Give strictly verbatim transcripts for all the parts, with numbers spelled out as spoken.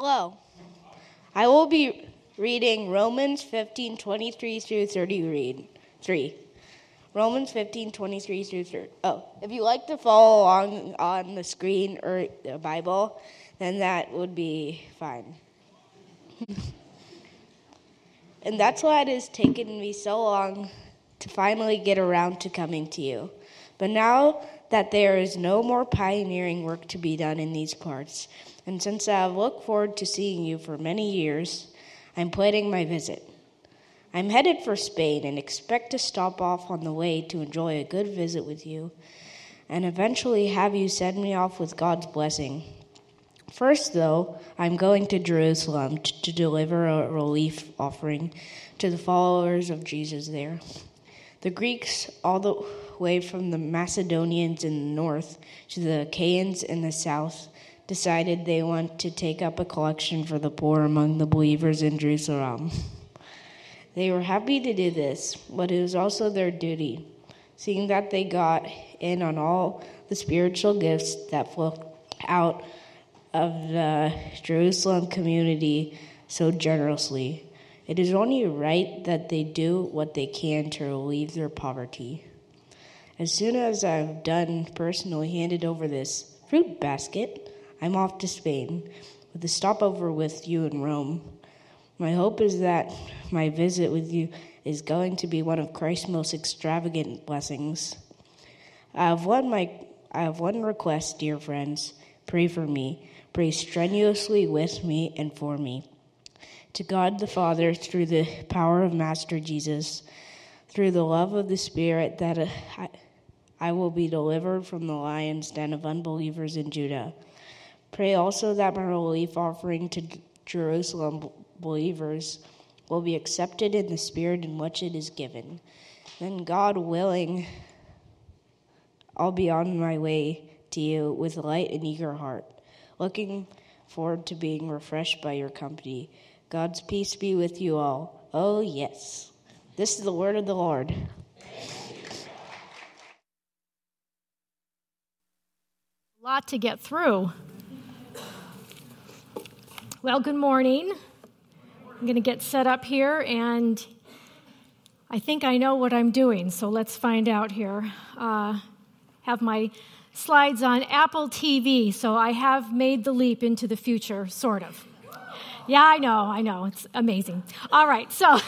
Hello. I will be reading Romans fifteen twenty three through thirty. Read three. Romans fifteen twenty three through thirty. Oh, if you like to follow along on the screen or the Bible, then that would be fine. And that's why it has taken me so long to finally get around to coming to you. But now that there is no more pioneering work to be done in these parts, and since I have looked forward to seeing you for many years, I'm planning my visit. I'm headed for Spain and expect to stop off on the way to enjoy a good visit with you and eventually have you send me off with God's blessing. First, though, I'm going to Jerusalem to, to deliver a relief offering to the followers of Jesus there. The Greeks all the way from the Macedonians in the north to the Achaeans in the south decided they want to take up a collection for the poor among the believers in Jerusalem. They were happy to do this, but it was also their duty, seeing that they got in on all the spiritual gifts that flowed out of the Jerusalem community so generously. It is only right that they do what they can to relieve their poverty. As soon as I've done personally handed over this fruit basket, I'm off to Spain, with a stopover with you in Rome. My hope is that my visit with you is going to be one of Christ's most extravagant blessings. I have one, my, I have one request, dear friends. Pray for me. Pray strenuously with me and for me. To God the Father, through the power of Master Jesus, through the love of the Spirit, that I, I will be delivered from the lion's den of unbelievers in Judah. Pray also that my relief offering to Jerusalem believers will be accepted in the spirit in which it is given. Then, God willing, I'll be on my way to you with a light and eager heart, looking forward to being refreshed by your company. God's peace be with you all. Oh, yes. This is the word of the Lord. A lot to get through. Well, good morning. I'm going to get set up here, and I think I know what I'm doing, so let's find out here. Uh, have my slides on Apple T V, so I have made the leap into the future, sort of. Yeah, I know, I know. It's amazing. All right, so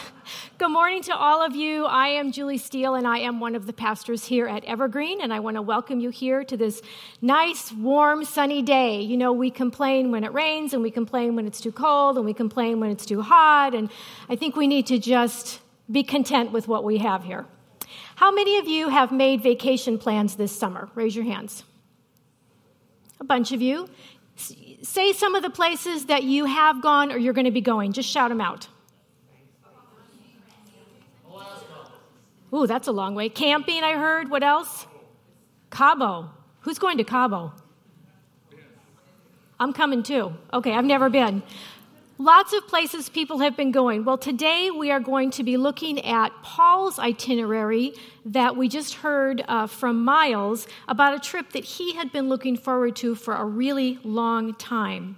good morning to all of you. I am Julie Steele, and I am one of the pastors here at Evergreen, and I want to welcome you here to this nice, warm, sunny day. You know, we complain when it rains, and we complain when it's too cold, and we complain when it's too hot, and I think we need to just be content with what we have here. How many of you have made vacation plans this summer? Raise your hands. A bunch of you. Say some of the places that you have gone or you're going to be going. Just shout them out. Ooh, that's a long way. Camping, I heard. What else? Cabo. Who's going to Cabo? I'm coming too. Okay, I've never been. Lots of places people have been going. Well, today we are going to be looking at Paul's itinerary that we just heard uh, from Miles about a trip that he had been looking forward to for a really long time.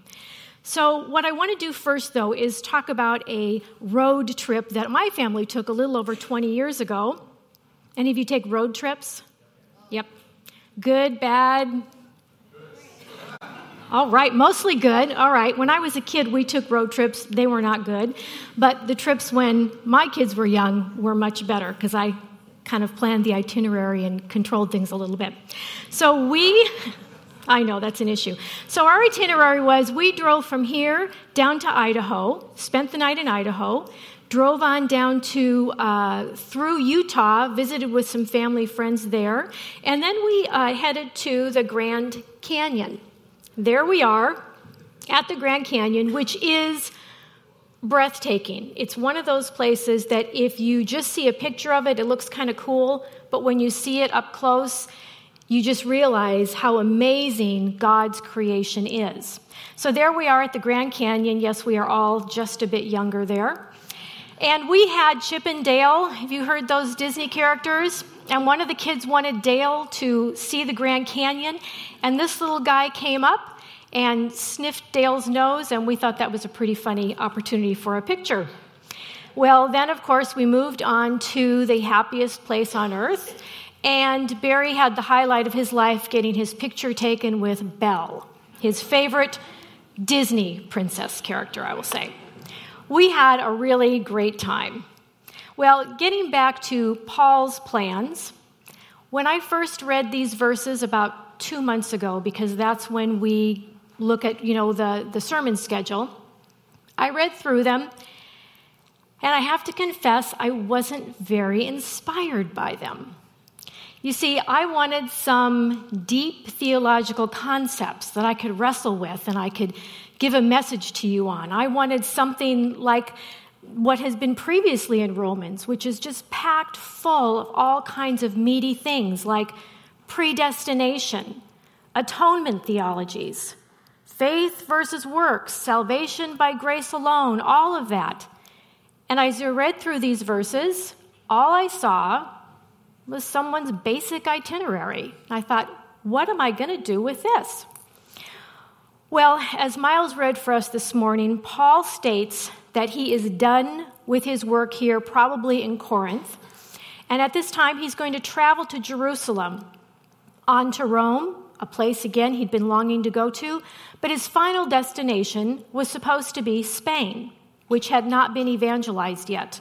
So what I want to do first, though, is talk about a road trip that my family took a little over twenty years ago. Any of you take road trips? Yep. Good, bad? All right, mostly good. All right, when I was a kid, we took road trips. They were not good, but the trips when my kids were young were much better because I kind of planned the itinerary and controlled things a little bit. So we, I know, that's an issue. So our itinerary was we drove from here down to Idaho, spent the night in Idaho, drove on down to, uh, through Utah, visited with some family friends there, and then we uh, headed to the Grand Canyon. There we are at the Grand Canyon, which is breathtaking. It's one of those places that if you just see a picture of it, it looks kind of cool, but when you see it up close, you just realize how amazing God's creation is. So there we are at the Grand Canyon. Yes, we are all just a bit younger there. And we had Chip and Dale. Have you heard those Disney characters? And one of the kids wanted Dale to see the Grand Canyon, and this little guy came up and sniffed Dale's nose, and we thought that was a pretty funny opportunity for a picture. Well, then, of course, we moved on to the happiest place on earth, and Barry had the highlight of his life getting his picture taken with Belle, his favorite Disney princess character, I will say. We had a really great time. Well, getting back to Paul's plans, when I first read these verses about two months ago, because that's when we look at, you know, the, the sermon schedule, I read through them, and I have to confess, I wasn't very inspired by them. You see, I wanted some deep theological concepts that I could wrestle with and I could give a message to you on. I wanted something like what has been previously in Romans, which is just packed full of all kinds of meaty things like predestination, atonement theologies, faith versus works, salvation by grace alone, all of that. And as I read through these verses, all I saw was someone's basic itinerary. I thought, what am I going to do with this? Well, as Miles read for us this morning, Paul states that he is done with his work here, probably in Corinth. And at this time, he's going to travel to Jerusalem, on to Rome, a place, again, he'd been longing to go to. But his final destination was supposed to be Spain, which had not been evangelized yet.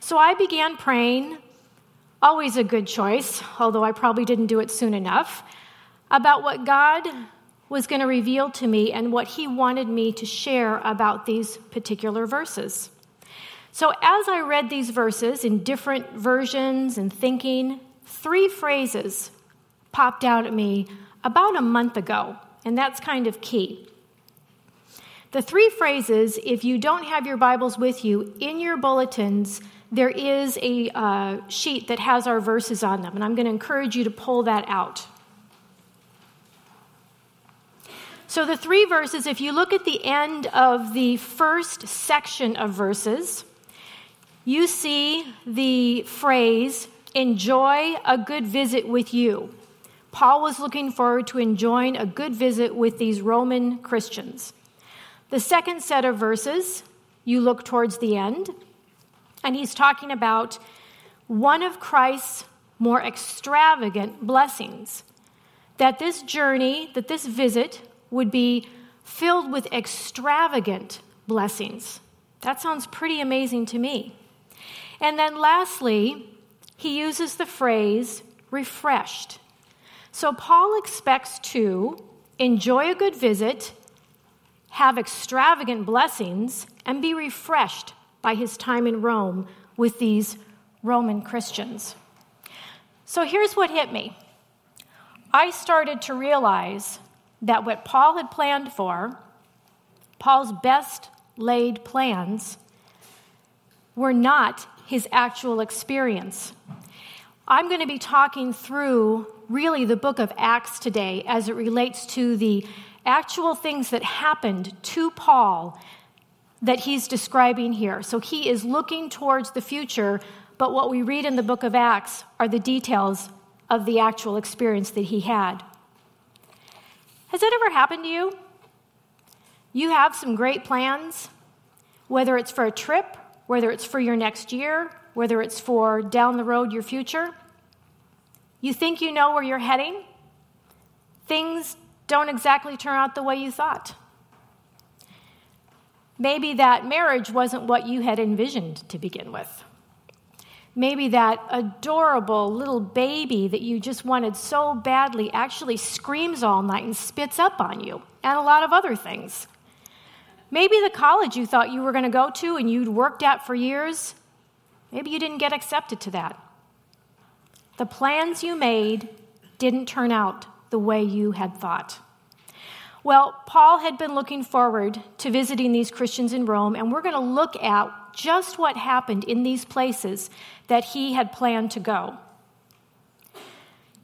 So I began praying, always a good choice, although I probably didn't do it soon enough, about what God was going to reveal to me and what he wanted me to share about these particular verses. So as I read these verses in different versions and thinking, three phrases popped out at me about a month ago, and that's kind of key. The three phrases, if you don't have your Bibles with you, in your bulletins, there is a uh, sheet that has our verses on them, and I'm going to encourage you to pull that out. So the three verses, if you look at the end of the first section of verses, you see the phrase, enjoy a good visit with you. Paul was looking forward to enjoying a good visit with these Roman Christians. The second set of verses, you look towards the end, and he's talking about one of Christ's more extravagant blessings, that this journey, that this visit would be filled with extravagant blessings. That sounds pretty amazing to me. And then lastly, he uses the phrase refreshed. So Paul expects to enjoy a good visit, have extravagant blessings, and be refreshed by his time in Rome with these Roman Christians. So here's what hit me. I started to realize that what Paul had planned for, Paul's best laid plans, were not his actual experience. I'm going to be talking through really the book of Acts today as it relates to the actual things that happened to Paul that he's describing here. So he is looking towards the future, but what we read in the book of Acts are the details of the actual experience that he had. Has that ever happened to you? You have some great plans, whether it's for a trip, whether it's for your next year, whether it's for down the road, your future. You think you know where you're heading. Things don't exactly turn out the way you thought. Maybe that marriage wasn't what you had envisioned to begin with. Maybe that adorable little baby that you just wanted so badly actually screams all night and spits up on you, and a lot of other things. Maybe the college you thought you were going to go to and you'd worked at for years, maybe you didn't get accepted to that. The plans you made didn't turn out the way you had thought. Well, Paul had been looking forward to visiting these Christians in Rome, and we're going to look at just what happened in these places that he had planned to go.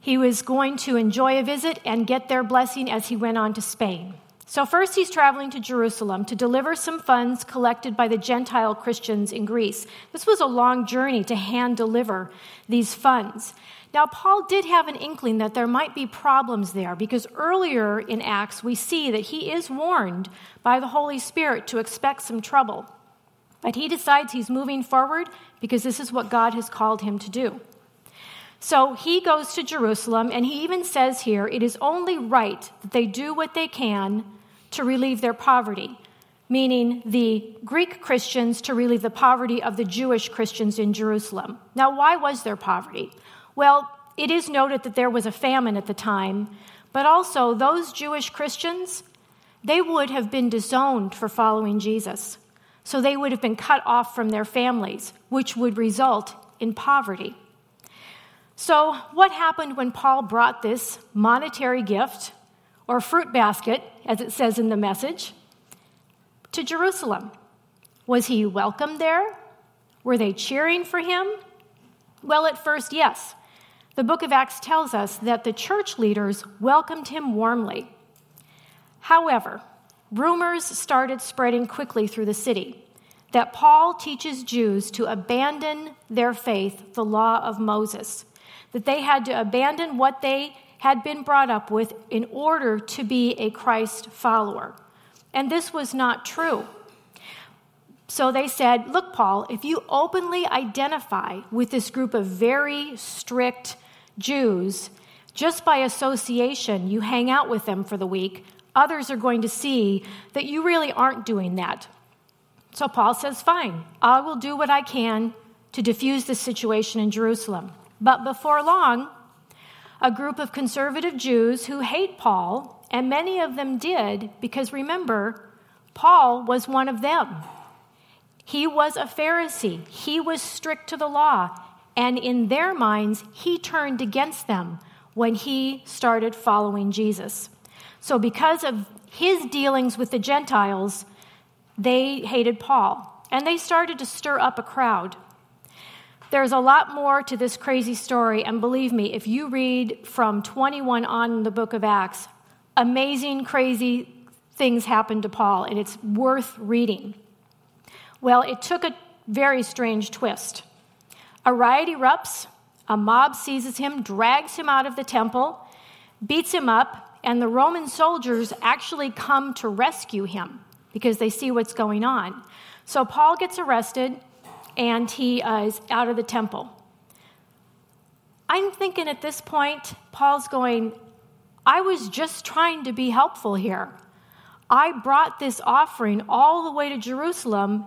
He was going to enjoy a visit and get their blessing as he went on to Spain. So first he's traveling to Jerusalem to deliver some funds collected by the Gentile Christians in Greece. This was a long journey to hand deliver these funds. Now, Paul did have an inkling that there might be problems there because earlier in Acts, we see that he is warned by the Holy Spirit to expect some trouble. But he decides he's moving forward because this is what God has called him to do. So he goes to Jerusalem, and he even says here, it is only right that they do what they can to relieve their poverty, meaning the Greek Christians to relieve the poverty of the Jewish Christians in Jerusalem. Now, why was there poverty? Well, it is noted that there was a famine at the time, but also those Jewish Christians, they would have been disowned for following Jesus. So they would have been cut off from their families, which would result in poverty. So what happened when Paul brought this monetary gift, or fruit basket, as it says in the message, to Jerusalem? Was he welcomed there? Were they cheering for him? Well, at first, yes. The book of Acts tells us that the church leaders welcomed him warmly. However, rumors started spreading quickly through the city that Paul teaches Jews to abandon their faith, the law of Moses, that they had to abandon what they had been brought up with in order to be a Christ follower. And this was not true. So they said, look, Paul, if you openly identify with this group of very strict Jews, just by association, you hang out with them for the week, others are going to see that you really aren't doing that. So Paul says, fine, I will do what I can to diffuse this situation in Jerusalem. But before long, a group of conservative Jews who hate Paul, and many of them did, because remember, Paul was one of them. He was a Pharisee. He was strict to the law. And in their minds, he turned against them when he started following Jesus. So because of his dealings with the Gentiles, they hated Paul. And they started to stir up a crowd. There's a lot more to this crazy story. And believe me, if you read from twenty-one on in the book of Acts, amazing, crazy things happened to Paul. And it's worth reading. Well, it took a very strange twist. A riot erupts, a mob seizes him, drags him out of the temple, beats him up, and the Roman soldiers actually come to rescue him because they see what's going on. So Paul gets arrested, and he uh, is out of the temple. I'm thinking at this point, Paul's going, I was just trying to be helpful here. I brought this offering all the way to Jerusalem.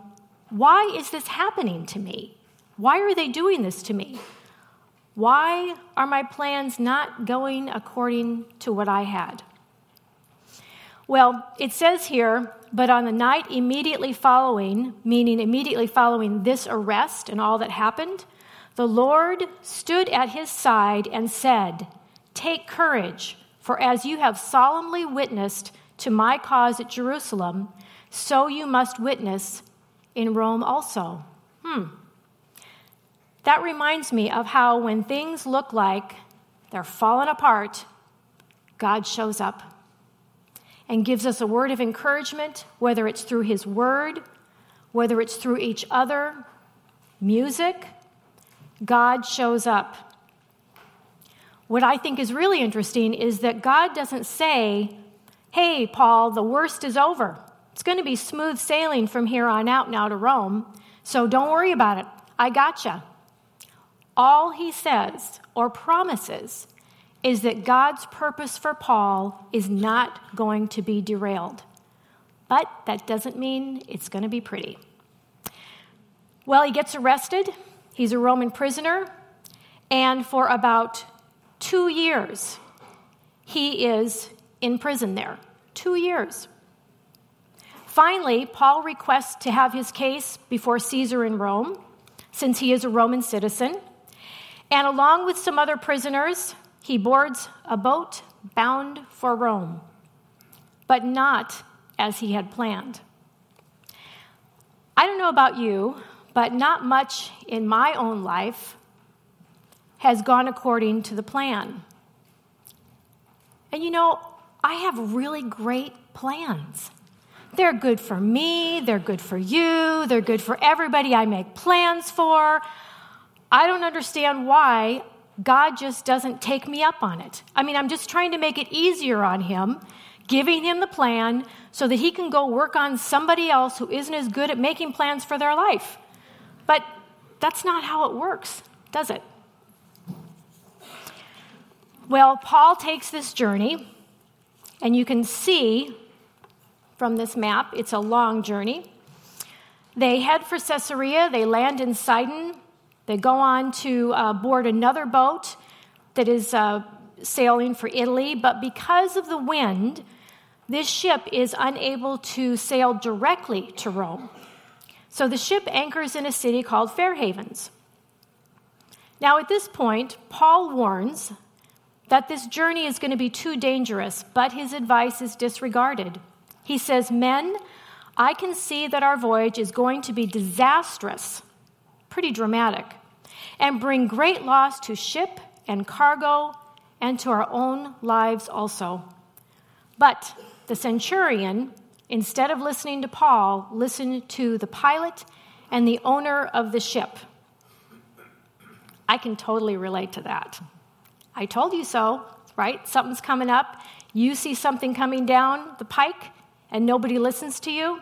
Why is this happening to me? Why are they doing this to me? Why are my plans not going according to what I had? Well, it says here, but on the night immediately following, meaning immediately following this arrest and all that happened, the Lord stood at his side and said, "Take courage, for as you have solemnly witnessed to my cause at Jerusalem, so you must witness in Rome also." Hmm. That reminds me of how when things look like they're falling apart, God shows up and gives us a word of encouragement, whether it's through his word, whether it's through each other, music, God shows up. What I think is really interesting is that God doesn't say, "Hey, Paul, the worst is over. It's going to be smooth sailing from here on out now to Rome, so don't worry about it. I gotcha." All he says or promises is that God's purpose for Paul is not going to be derailed. But that doesn't mean it's going to be pretty. Well, he gets arrested. He's a Roman prisoner. And for about two years, he is in prison there. Two years. Finally, Paul requests to have his case before Caesar in Rome, since he is a Roman citizen. And along with some other prisoners, he boards a boat bound for Rome, but not as he had planned. I don't know about you, but not much in my own life has gone according to the plan. And you know, I have really great plans. They're good for me, they're good for you, they're good for everybody I make plans for. I don't understand why God just doesn't take me up on it. I mean, I'm just trying to make it easier on him, giving him the plan so that he can go work on somebody else who isn't as good at making plans for their life. But that's not how it works, does it? Well, Paul takes this journey, and you can see from this map, it's a long journey. They head for Caesarea, they land in Sidon, they go on to uh, board another boat that is uh, sailing for Italy, but because of the wind, this ship is unable to sail directly to Rome. So the ship anchors in a city called Fair Havens. Now at this point, Paul warns that this journey is going to be too dangerous, but his advice is disregarded. He says, "Men, I can see that our voyage is going to be disastrous," pretty dramatic, "and bring great loss to ship and cargo and to our own lives also." But the centurion, instead of listening to Paul, listened to the pilot and the owner of the ship. I can totally relate to that. I told you so, right? Something's coming up. You see something coming down the pike and nobody listens to you?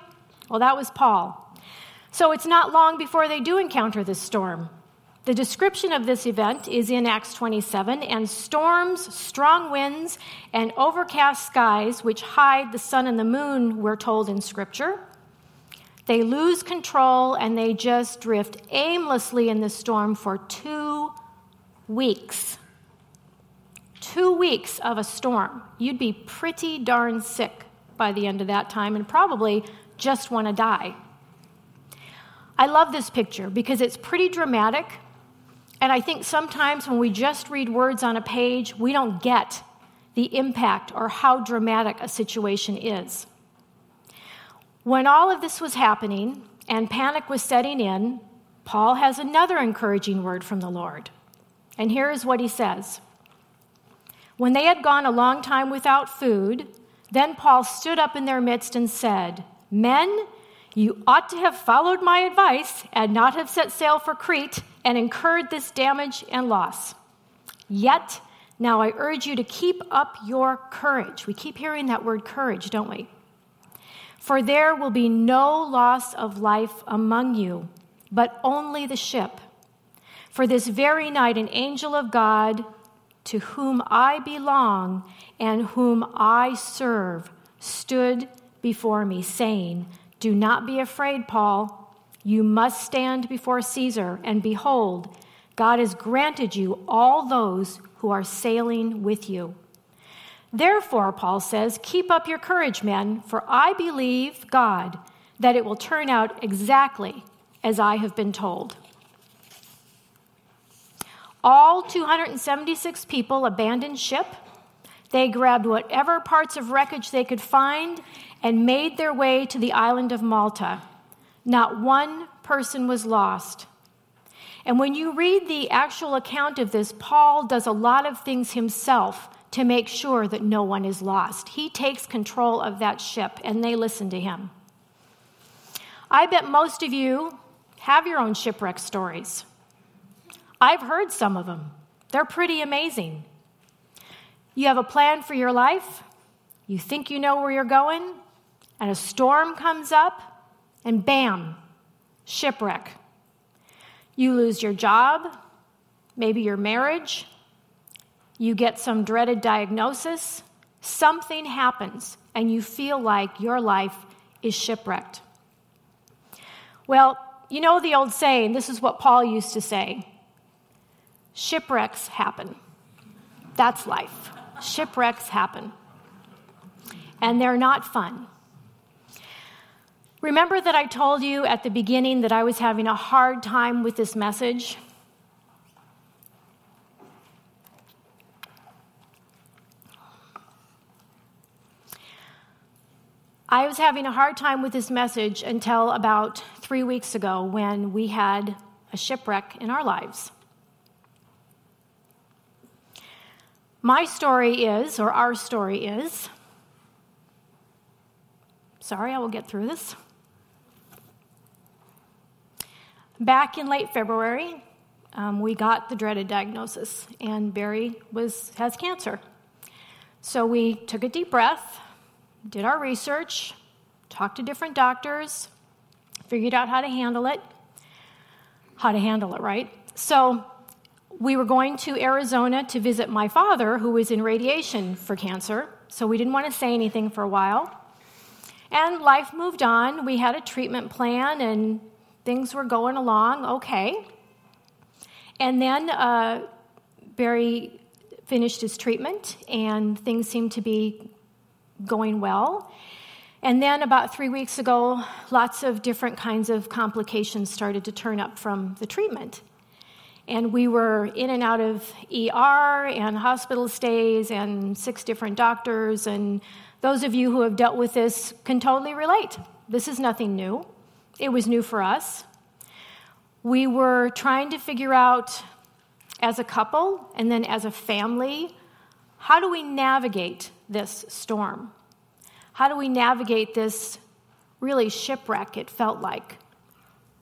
Well, that was Paul. So it's not long before they do encounter this storm. The description of this event is in Acts twenty-seven, "And storms, strong winds, and overcast skies, which hide the sun and the moon," we're told in Scripture. They lose control, and they just drift aimlessly in this storm for two weeks. Two weeks of a storm. You'd be pretty darn sick by the end of that time and probably just want to die. I love this picture because it's pretty dramatic, and I think sometimes when we just read words on a page, we don't get the impact or how dramatic a situation is. When all of this was happening and panic was setting in, Paul has another encouraging word from the Lord. And here is what he says. "When they had gone a long time without food, then Paul stood up in their midst and said, 'Men, you ought to have followed my advice and not have set sail for Crete and incurred this damage and loss. Yet now I urge you to keep up your courage.'" We keep hearing that word courage, don't we? "For there will be no loss of life among you, but only the ship. For this very night an angel of God, to whom I belong and whom I serve, stood before me, saying, 'Do not be afraid, Paul. You must stand before Caesar, and behold, God has granted you all those who are sailing with you.' Therefore," Paul says, "keep up your courage, men, for I believe God that it will turn out exactly as I have been told." All two hundred seventy-six people abandoned ship. They grabbed whatever parts of wreckage they could find and made their way to the island of Malta. Not one person was lost. And when you read the actual account of this, Paul does a lot of things himself to make sure that no one is lost. He takes control of that ship, and they listen to him. I bet most of you have your own shipwreck stories. I've heard some of them. They're pretty amazing. You have a plan for your life, you think you know where you're going, and a storm comes up, and bam, shipwreck. You lose your job, maybe your marriage, you get some dreaded diagnosis, something happens, and you feel like your life is shipwrecked. Well, you know the old saying, this is what Paul used to say, "Shipwrecks happen." That's life. Shipwrecks happen. And they're not fun. Remember that I told you at the beginning that I was having a hard time with this message? I was having a hard time with this message until about three weeks ago when we had a shipwreck in our lives. My story is, or our story is, Sorry, I will get through this. Back in late February, um, we got the dreaded diagnosis, and Barry was has cancer. So we took a deep breath, did our research, talked to different doctors, figured out how to handle it, how to handle it, right? So we were going to Arizona to visit my father, who was in radiation for cancer, so we didn't want to say anything for a while. And life moved on. We had a treatment plan, and things were going along okay. And then uh, Barry finished his treatment, and things seemed to be going well. And then about three weeks ago, lots of different kinds of complications started to turn up from the treatment. And we were in and out of E R and hospital stays and six different doctors. And those of you who have dealt with this can totally relate. This is nothing new. It was new for us. We were trying to figure out as a couple and then as a family, how do we navigate this storm? How do we navigate this really shipwreck, it felt like?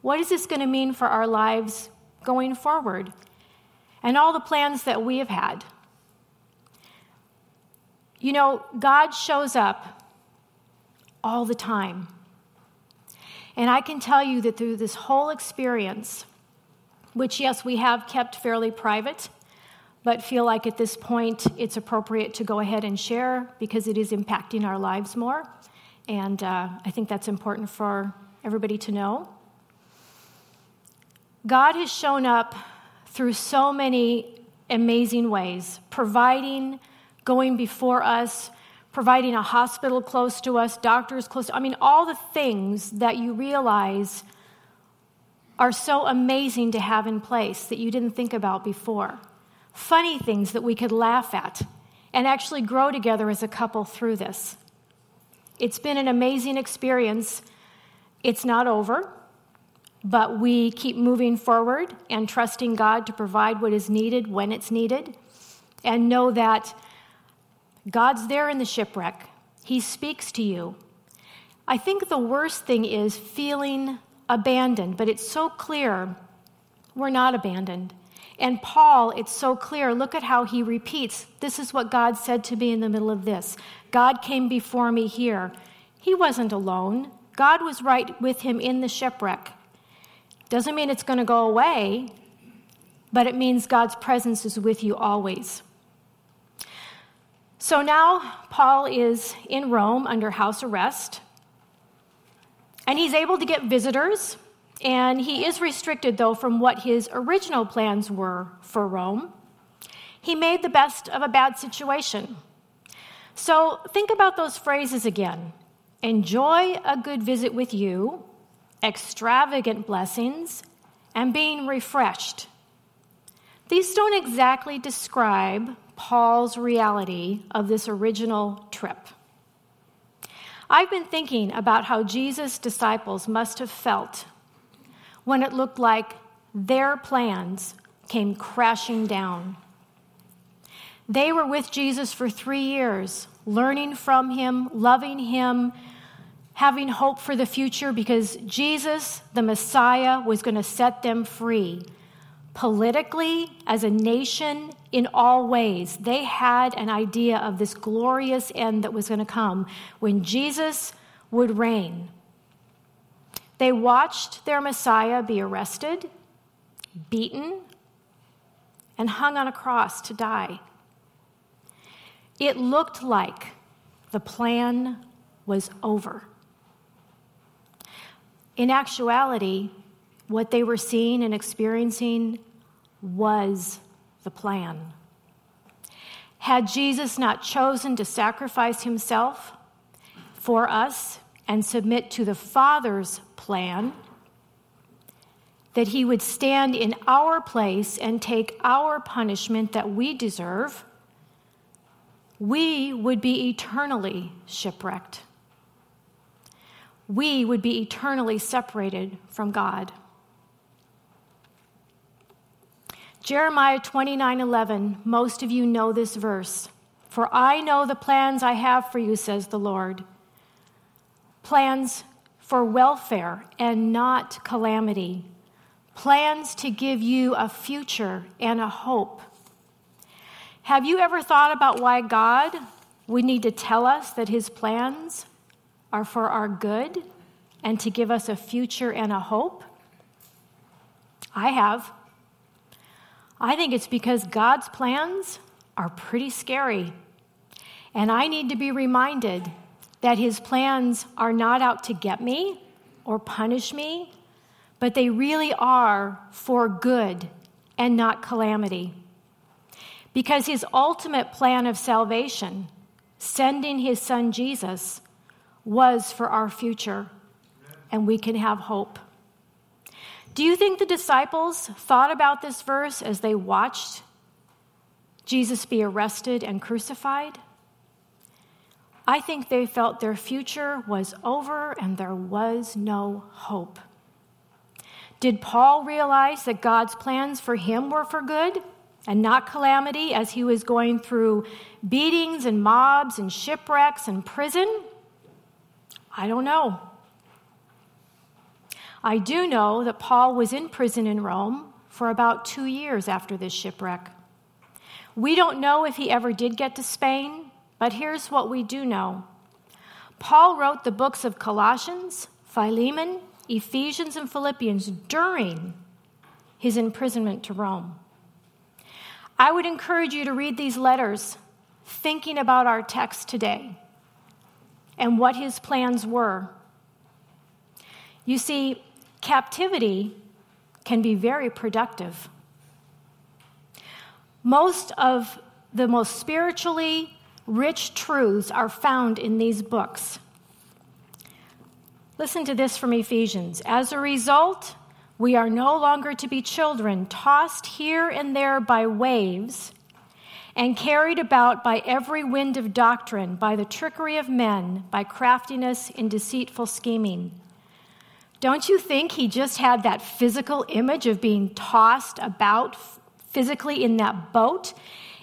What is this going to mean for our lives going forward and all the plans that we have had? You know, God shows up all the time. And I can tell you that through this whole experience, which, yes, we have kept fairly private, but feel like at this point it's appropriate to go ahead and share because it is impacting our lives more. And uh, I think that's important for everybody to know. God has shown up through so many amazing ways, providing, going before us, providing a hospital close to us, doctors close to us. I mean, all the things that you realize are so amazing to have in place that you didn't think about before. Funny things that we could laugh at and actually grow together as a couple through this. It's been an amazing experience. It's not over, but we keep moving forward and trusting God to provide what is needed when it's needed, and know that God's there in the shipwreck. He speaks to you. I think the worst thing is feeling abandoned, but it's so clear we're not abandoned. And Paul, it's so clear. Look at how he repeats, this is what God said to me in the middle of this. God came before me here. He wasn't alone. God was right with him in the shipwreck. Doesn't mean it's going to go away, but it means God's presence is with you always. So now Paul is in Rome under house arrest, and he's able to get visitors, and he is restricted, though, from what his original plans were for Rome. He made the best of a bad situation. So think about those phrases again. Enjoy a good visit with you, extravagant blessings, and being refreshed. These don't exactly describe Paul's reality of this original trip. I've been thinking about how Jesus' disciples must have felt when it looked like their plans came crashing down. They were with Jesus for three years, learning from him, loving him, having hope for the future because Jesus, the Messiah, was going to set them free. Politically, as a nation, in all ways, they had an idea of this glorious end that was going to come when Jesus would reign. They watched their Messiah be arrested, beaten, and hung on a cross to die. It looked like the plan was over. In actuality, what they were seeing and experiencing was the plan. Had Jesus not chosen to sacrifice himself for us and submit to the Father's plan, that he would stand in our place and take our punishment that we deserve, we would be eternally shipwrecked. We would be eternally separated from God. Jeremiah twenty-nine eleven, most of you know this verse. For I know the plans I have for you, says the Lord. plans for welfare and not calamity, plans to give you a future and a hope. Have you ever thought about why God would need to tell us that his plans are for our good and to give us a future and a hope? I have. I think it's because God's plans are pretty scary, and I need to be reminded that his plans are not out to get me or punish me, but they really are for good and not calamity. Because his ultimate plan of salvation, sending his son Jesus, was for our future, and we can have hope. Do you think the disciples thought about this verse as they watched Jesus be arrested and crucified? I think they felt their future was over and there was no hope. Did Paul realize that God's plans for him were for good and not calamity as he was going through beatings and mobs and shipwrecks and prison? I don't know. I do know that Paul was in prison in Rome for about two years after this shipwreck. We don't know if he ever did get to Spain, but here's what we do know. Paul wrote the books of Colossians, Philemon, Ephesians, and Philippians during his imprisonment to Rome. I would encourage you to read these letters, thinking about our text today and what his plans were. You see, captivity can be very productive. Most of the most spiritually rich truths are found in these books. Listen to this from Ephesians. As a result, we are no longer to be children, tossed here and there by waves and carried about by every wind of doctrine, by the trickery of men, by craftiness in deceitful scheming. Don't you think he just had that physical image of being tossed about physically in that boat?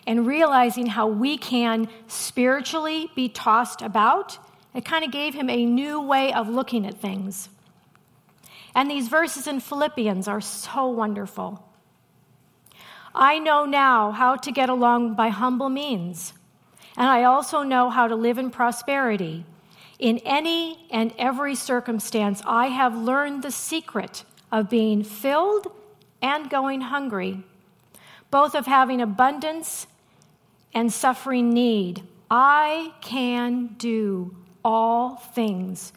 And realizing how we can spiritually be tossed about, it kind of gave him a new way of looking at things. And these verses in Philippians are so wonderful. I know now how to get along by humble means, and I also know how to live in prosperity. In any and every circumstance, I have learned the secret of being filled and going hungry, both of having abundance and suffering need. I can do all things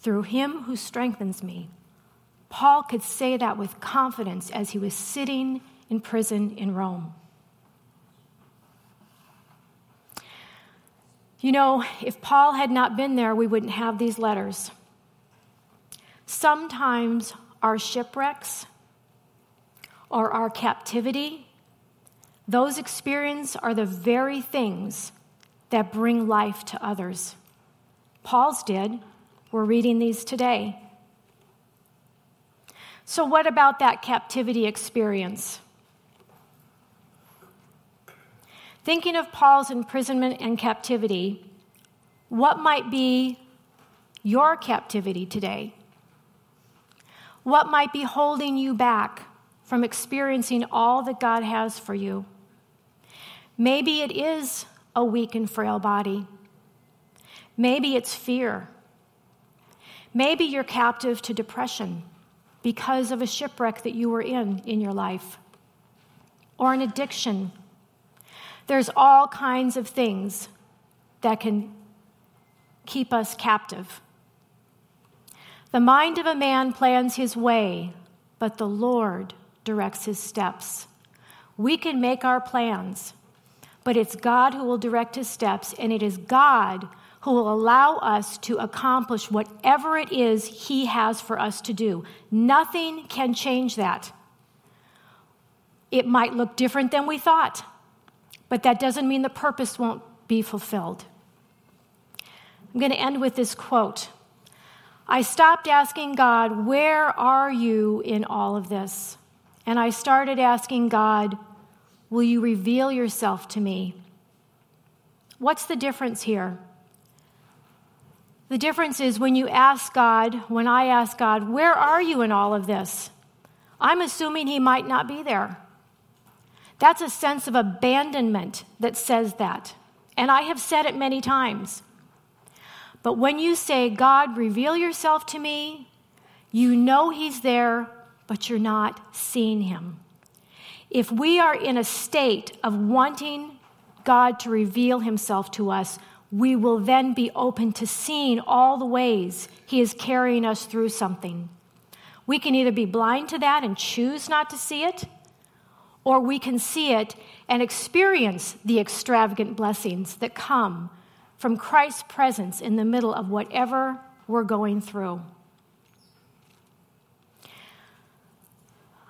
through him who strengthens me. Paul could say that with confidence as he was sitting in prison in Rome. You know, if Paul had not been there, we wouldn't have these letters. Sometimes our shipwrecks or our captivity, those experiences are the very things that bring life to others. Paul's did. We're reading these today. So what about that captivity experience? Thinking of Paul's imprisonment and captivity, what might be your captivity today? What might be holding you back from experiencing all that God has for you? Maybe it is a weak and frail body. Maybe it's fear. Maybe you're captive to depression because of a shipwreck that you were in in your life, or an addiction. There's all kinds of things that can keep us captive. The mind of a man plans his way, but the Lord directs his steps. We can make our plans, but it's God who will direct his steps, and it is God who will allow us to accomplish whatever it is he has for us to do. Nothing can change that. It might look different than we thought, but that doesn't mean the purpose won't be fulfilled. I'm going to end with this quote. I stopped asking God, where are you in all of this? And I started asking God, will you reveal yourself to me? What's the difference here? The difference is when you ask God, when I ask God, where are you in all of this? I'm assuming he might not be there. That's a sense of abandonment that says that. And I have said it many times. But when you say, God, reveal yourself to me, you know he's there, but you're not seeing him. If we are in a state of wanting God to reveal himself to us, we will then be open to seeing all the ways he is carrying us through something. We can either be blind to that and choose not to see it, or we can see it and experience the extravagant blessings that come from Christ's presence in the middle of whatever we're going through.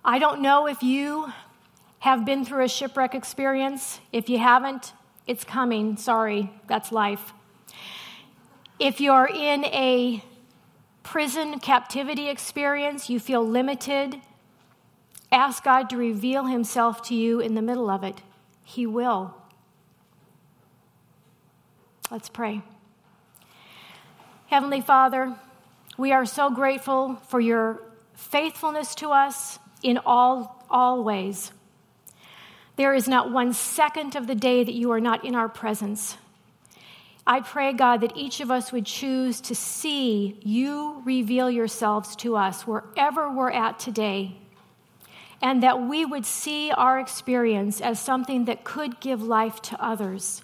I don't know if you have been through a shipwreck experience. If you haven't, it's coming. Sorry, that's life. If you're in a prison captivity experience, you feel limited, ask God to reveal himself to you in the middle of it. He will. Let's pray. Heavenly Father, we are so grateful for your faithfulness to us in all, all ways. There is not one second of the day that you are not in our presence. I pray, God, that each of us would choose to see you reveal yourselves to us wherever we're at today, and that we would see our experience as something that could give life to others.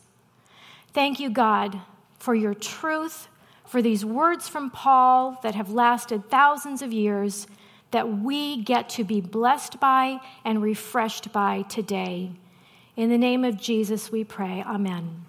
Thank you, God, for your truth, for these words from Paul that have lasted thousands of years, that we get to be blessed by and refreshed by today. In the name of Jesus, we pray. Amen.